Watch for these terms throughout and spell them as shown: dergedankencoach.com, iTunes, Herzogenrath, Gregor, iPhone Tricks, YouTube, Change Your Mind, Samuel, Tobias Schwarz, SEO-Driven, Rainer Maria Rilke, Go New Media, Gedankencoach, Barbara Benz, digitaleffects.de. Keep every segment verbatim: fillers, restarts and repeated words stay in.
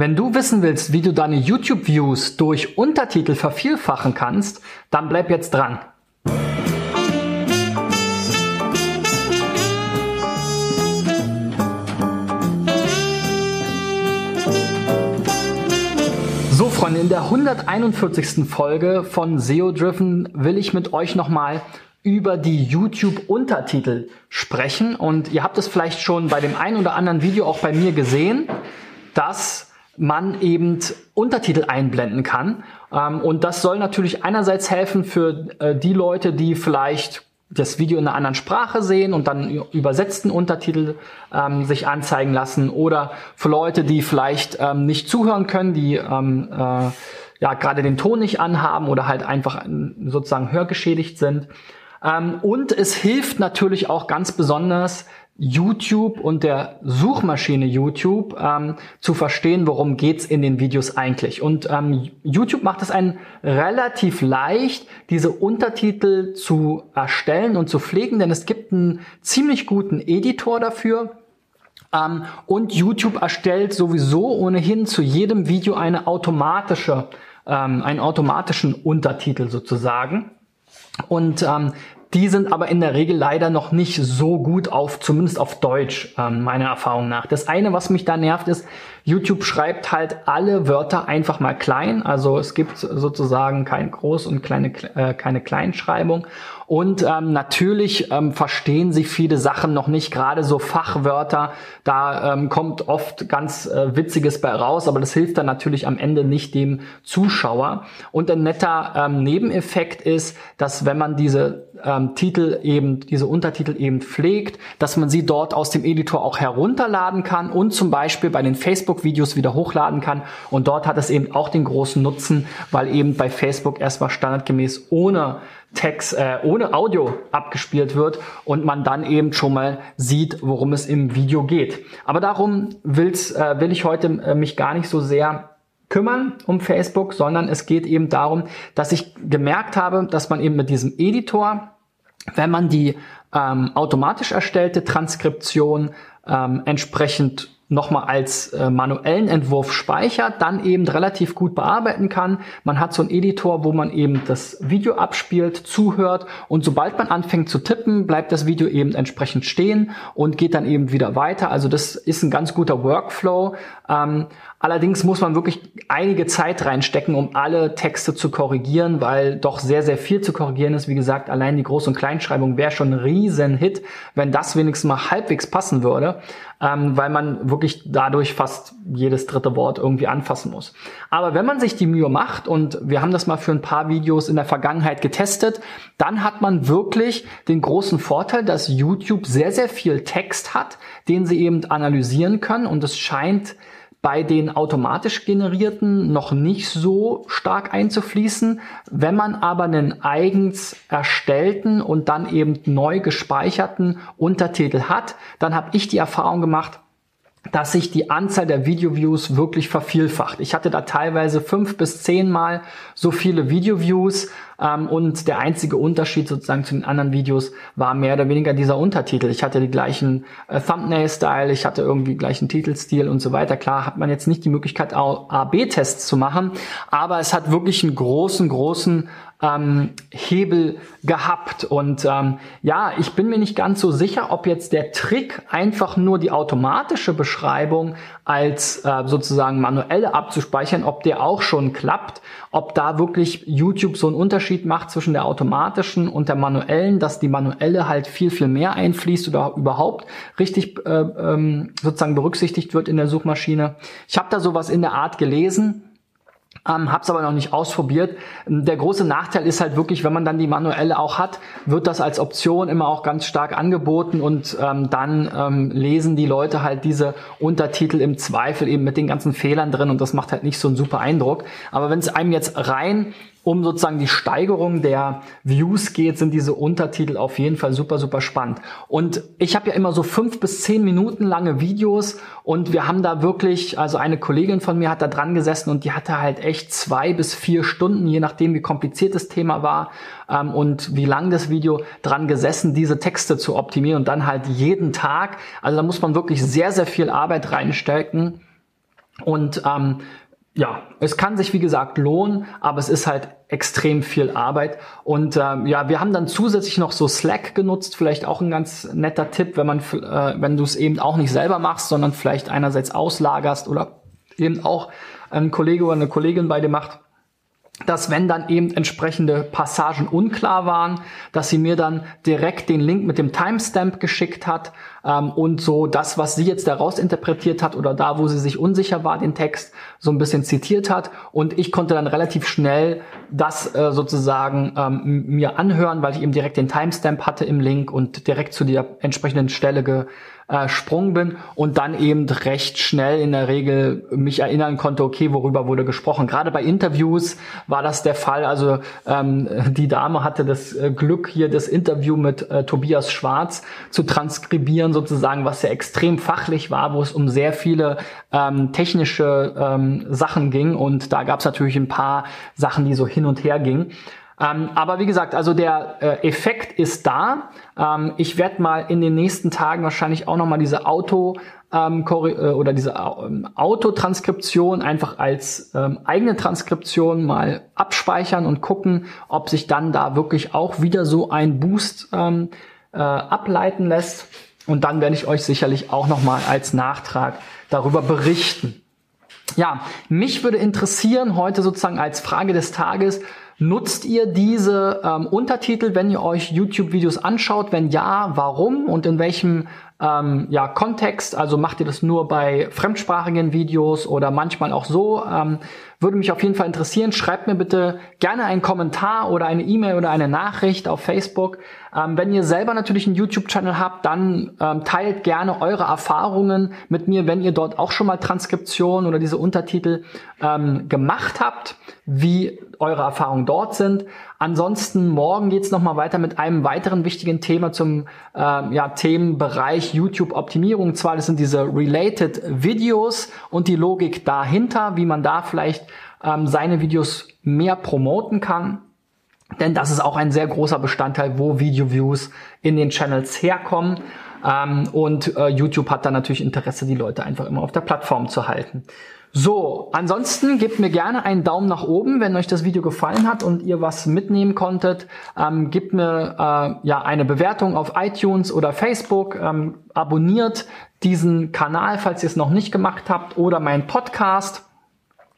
Wenn du wissen willst, wie du deine YouTube-Views durch Untertitel vervielfachen kannst, dann bleib jetzt dran. So Freunde, in der hunderteinundvierzigsten Folge von S E O-Driven will ich mit euch nochmal über die YouTube-Untertitel sprechen. Und ihr habt es vielleicht schon bei dem einen oder anderen Video auch bei mir gesehen, dass man eben Untertitel einblenden kann. Und das soll natürlich einerseits helfen für die Leute, die vielleicht das Video in einer anderen Sprache sehen und dann übersetzten Untertitel ähm, sich anzeigen lassen, oder für Leute, die vielleicht ähm, nicht zuhören können, die ähm, äh, ja gerade den Ton nicht anhaben oder halt einfach sozusagen hörgeschädigt sind. Ähm, und es hilft natürlich auch ganz besonders YouTube und der Suchmaschine YouTube ähm, zu verstehen, worum geht's in den Videos eigentlich. Und ähm, YouTube macht es einem relativ leicht, diese Untertitel zu erstellen und zu pflegen, denn es gibt einen ziemlich guten Editor dafür. Ähm, und YouTube erstellt sowieso ohnehin zu jedem Video eine automatische, ähm, einen automatischen Untertitel sozusagen. Und ähm, die sind aber in der Regel leider noch nicht so gut auf, zumindest auf Deutsch, ähm, meiner Erfahrung nach. Das eine, was mich da nervt, ist, YouTube schreibt halt alle Wörter einfach mal klein. Also es gibt sozusagen kein Groß- und kleine, äh, keine Kleinschreibung. Und ähm, natürlich ähm, verstehen sich viele Sachen noch nicht, gerade so Fachwörter. Da ähm, kommt oft ganz äh, Witziges bei raus, aber das hilft dann natürlich am Ende nicht dem Zuschauer. Und ein netter ähm, Nebeneffekt ist, dass wenn man diese ähm, Titel eben, diese Untertitel eben pflegt, dass man sie dort aus dem Editor auch herunterladen kann und zum Beispiel bei den Facebook-Videos wieder hochladen kann. Und dort hat es eben auch den großen Nutzen, weil eben bei Facebook erstmal standardgemäß ohne Text, äh, ohne Audio abgespielt wird und man dann eben schon mal sieht, worum es im Video geht. Aber darum will's, äh, will ich heute äh, mich gar nicht so sehr kümmern um Facebook, sondern es geht eben darum, dass ich gemerkt habe, dass man eben mit diesem Editor, wenn man die ähm, automatisch erstellte Transkription ähm, entsprechend nochmal als äh, manuellen Entwurf speichert, dann eben relativ gut bearbeiten kann. Man hat so einen Editor, wo man eben das Video abspielt, zuhört, und sobald man anfängt zu tippen, bleibt das Video eben entsprechend stehen und geht dann eben wieder weiter. Also das ist ein ganz guter Workflow. Ähm, allerdings muss man wirklich einige Zeit reinstecken, um alle Texte zu korrigieren, weil doch sehr, sehr viel zu korrigieren ist. Wie gesagt, allein die Groß- und Kleinschreibung wäre schon ein Riesenhit, wenn das wenigstens mal halbwegs passen würde, ähm, weil man wirklich wirklich dadurch fast jedes dritte Wort irgendwie anfassen muss. Aber wenn man sich die Mühe macht, und wir haben das mal für ein paar Videos in der Vergangenheit getestet, dann hat man wirklich den großen Vorteil, dass YouTube sehr, sehr viel Text hat, den sie eben analysieren können, und es scheint bei den automatisch generierten noch nicht so stark einzufließen. Wenn man aber einen eigens erstellten und dann eben neu gespeicherten Untertitel hat, dann habe ich die Erfahrung gemacht, dass sich die Anzahl der Video-Views wirklich vervielfacht. Ich hatte da teilweise fünf bis zehnmal so viele Video-Views ähm, und der einzige Unterschied sozusagen zu den anderen Videos war mehr oder weniger dieser Untertitel. Ich hatte die gleichen äh, Thumbnail-Style, ich hatte irgendwie gleichen Titelstil und so weiter. Klar hat man jetzt nicht die Möglichkeit, A B Tests zu machen, aber es hat wirklich einen großen, großen ähm, Hebel gehabt. Und ähm, ja, ich bin mir nicht ganz so sicher, ob jetzt der Trick, einfach nur die automatische Beschreibung als äh, sozusagen manuelle abzuspeichern, ob der auch schon klappt, ob da wirklich YouTube so einen Unterschied macht zwischen der automatischen und der manuellen, dass die manuelle halt viel, viel mehr einfließt oder überhaupt richtig äh, ähm, sozusagen berücksichtigt wird in der Suchmaschine. Ich habe da sowas in der Art gelesen. Ähm, hab's aber noch nicht ausprobiert. Der große Nachteil ist halt wirklich, wenn man dann die manuelle auch hat, wird das als Option immer auch ganz stark angeboten, und ähm, dann ähm, lesen die Leute halt diese Untertitel im Zweifel eben mit den ganzen Fehlern drin, und das macht halt nicht so einen super Eindruck. Aber wenn es einem jetzt rein um sozusagen die Steigerung der Views geht, sind diese Untertitel auf jeden Fall super, super spannend. Und ich habe ja immer so fünf bis zehn Minuten lange Videos, und wir haben da wirklich, also eine Kollegin von mir hat da dran gesessen und die hatte halt echt zwei bis vier Stunden, je nachdem wie kompliziert das Thema war ähm, und wie lang das Video, dran gesessen, diese Texte zu optimieren, und dann halt jeden Tag. Also da muss man wirklich sehr, sehr viel Arbeit reinstecken. Und ähm, ja, es kann sich, wie gesagt, lohnen, aber es ist halt extrem viel Arbeit. Und ähm, ja, wir haben dann zusätzlich noch so Slack genutzt, vielleicht auch ein ganz netter Tipp, wenn man, äh, wenn du es eben auch nicht selber machst, sondern vielleicht einerseits auslagerst oder eben auch ein Kollege oder eine Kollegin bei dir macht, dass wenn dann eben entsprechende Passagen unklar waren, dass sie mir dann direkt den Link mit dem Timestamp geschickt hat ähm, und so das, was sie jetzt daraus interpretiert hat oder da, wo sie sich unsicher war, den Text so ein bisschen zitiert hat, und ich konnte dann relativ schnell das äh, sozusagen ähm, mir anhören, weil ich eben direkt den Timestamp hatte im Link und direkt zu der entsprechenden Stelle ge Sprung bin und dann eben recht schnell in der Regel mich erinnern konnte, okay, worüber wurde gesprochen. Gerade bei Interviews war das der Fall. Also ähm, die Dame hatte das Glück, hier das Interview mit äh, Tobias Schwarz zu transkribieren, sozusagen, was ja extrem fachlich war, wo es um sehr viele ähm, technische ähm, Sachen ging, und da gab es natürlich ein paar Sachen, die so hin und her gingen. Ähm, aber wie gesagt, also der äh, Effekt ist da. Ähm, ich werde mal in den nächsten Tagen wahrscheinlich auch nochmal diese Auto ähm, oder diese ähm, Autotranskription einfach als ähm, eigene Transkription mal abspeichern und gucken, ob sich dann da wirklich auch wieder so ein Boost ähm, äh, ableiten lässt. Und dann werde ich euch sicherlich auch nochmal als Nachtrag darüber berichten. Ja, mich würde interessieren, heute sozusagen als Frage des Tages: Nutzt ihr diese ähm, Untertitel, wenn ihr euch YouTube-Videos anschaut? Wenn ja, warum und in welchem ähm, ja, Kontext? Also macht ihr das nur bei fremdsprachigen Videos oder manchmal auch so? Ähm, würde mich auf jeden Fall interessieren. Schreibt mir bitte gerne einen Kommentar oder eine E-Mail oder eine Nachricht auf Facebook. Ähm, wenn ihr selber natürlich einen YouTube-Channel habt, dann ähm, teilt gerne eure Erfahrungen mit mir, wenn ihr dort auch schon mal Transkriptionen oder diese Untertitel ähm, gemacht habt, wie eure Erfahrungen dort sind. Ansonsten morgen geht's nochmal weiter mit einem weiteren wichtigen Thema zum äh, ja, Themenbereich YouTube-Optimierung. Und zwar, das sind diese Related Videos und die Logik dahinter, wie man da vielleicht ähm, seine Videos mehr promoten kann. Denn das ist auch ein sehr großer Bestandteil, wo Video-Views in den Channels herkommen. Ähm, und äh, YouTube hat da natürlich Interesse, die Leute einfach immer auf der Plattform zu halten. So, ansonsten gebt mir gerne einen Daumen nach oben, wenn euch das Video gefallen hat und ihr was mitnehmen konntet. Ähm, gebt mir äh, ja eine Bewertung auf iTunes oder Facebook. Ähm, abonniert diesen Kanal, falls ihr es noch nicht gemacht habt, oder meinen Podcast.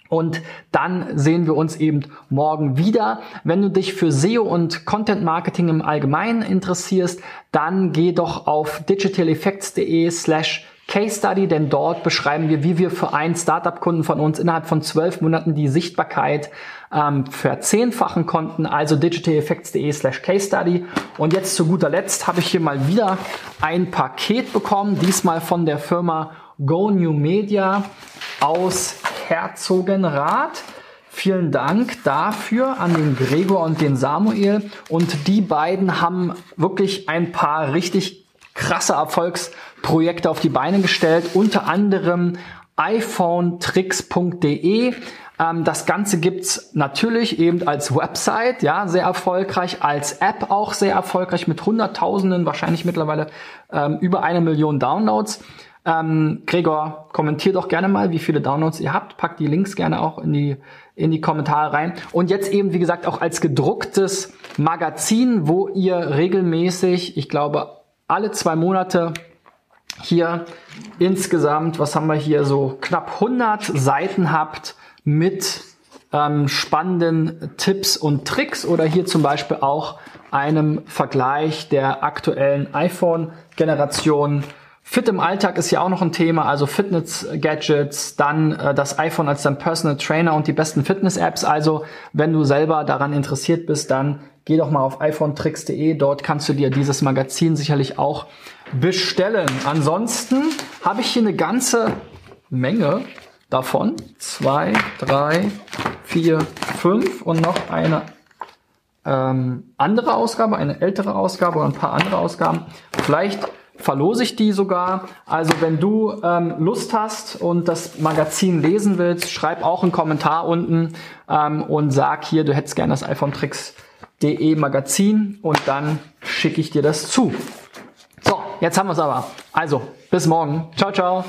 Und dann sehen wir uns eben morgen wieder. Wenn du dich für S E O und Content Marketing im Allgemeinen interessierst, dann geh doch auf digitaleffects.de slash Case Study, denn dort beschreiben wir, wie wir für einen Startup-Kunden von uns innerhalb von zwölf Monaten die Sichtbarkeit ähm, verzehnfachen konnten. Also digitaleffects.de slash Case Study. Und jetzt zu guter Letzt habe ich hier mal wieder ein Paket bekommen, diesmal von der Firma Go New Media aus Herzogenrath. Vielen Dank dafür an den Gregor und den Samuel. Und die beiden haben wirklich ein paar richtig krasse Erfolgsprojekte auf die Beine gestellt, unter anderem iPhone Tricks punkt de. Ähm, das Ganze gibt's natürlich eben als Website, ja, sehr erfolgreich, als App auch sehr erfolgreich mit Hunderttausenden, wahrscheinlich mittlerweile ähm, über eine Million Downloads. Ähm, Gregor, kommentiert doch gerne mal, wie viele Downloads ihr habt. Packt die Links gerne auch in die, in die Kommentare rein. Und jetzt eben, wie gesagt, auch als gedrucktes Magazin, wo ihr regelmäßig, ich glaube, alle zwei Monate hier insgesamt, was haben wir hier, so knapp hundert Seiten habt mit ähm, spannenden Tipps und Tricks, oder hier zum Beispiel auch einem Vergleich der aktuellen iPhone-Generation. Fit im Alltag ist ja auch noch ein Thema, also Fitness-Gadgets, dann äh, das iPhone als dein Personal Trainer und die besten Fitness-Apps. Also wenn du selber daran interessiert bist, dann geh doch mal auf iPhone Tricks punkt de. Dort kannst du dir dieses Magazin sicherlich auch bestellen. Ansonsten habe ich hier eine ganze Menge davon. Zwei, drei, vier, fünf und noch eine ähm, andere Ausgabe, eine ältere Ausgabe und ein paar andere Ausgaben. Vielleicht verlose ich die sogar. Also wenn du ähm, Lust hast und das Magazin lesen willst, schreib auch einen Kommentar unten ähm, und sag hier, du hättest gerne das iPhone Tricks punkt de Magazin, und dann schicke ich dir das zu. So, jetzt haben wir es aber. Also, bis morgen. Ciao, ciao.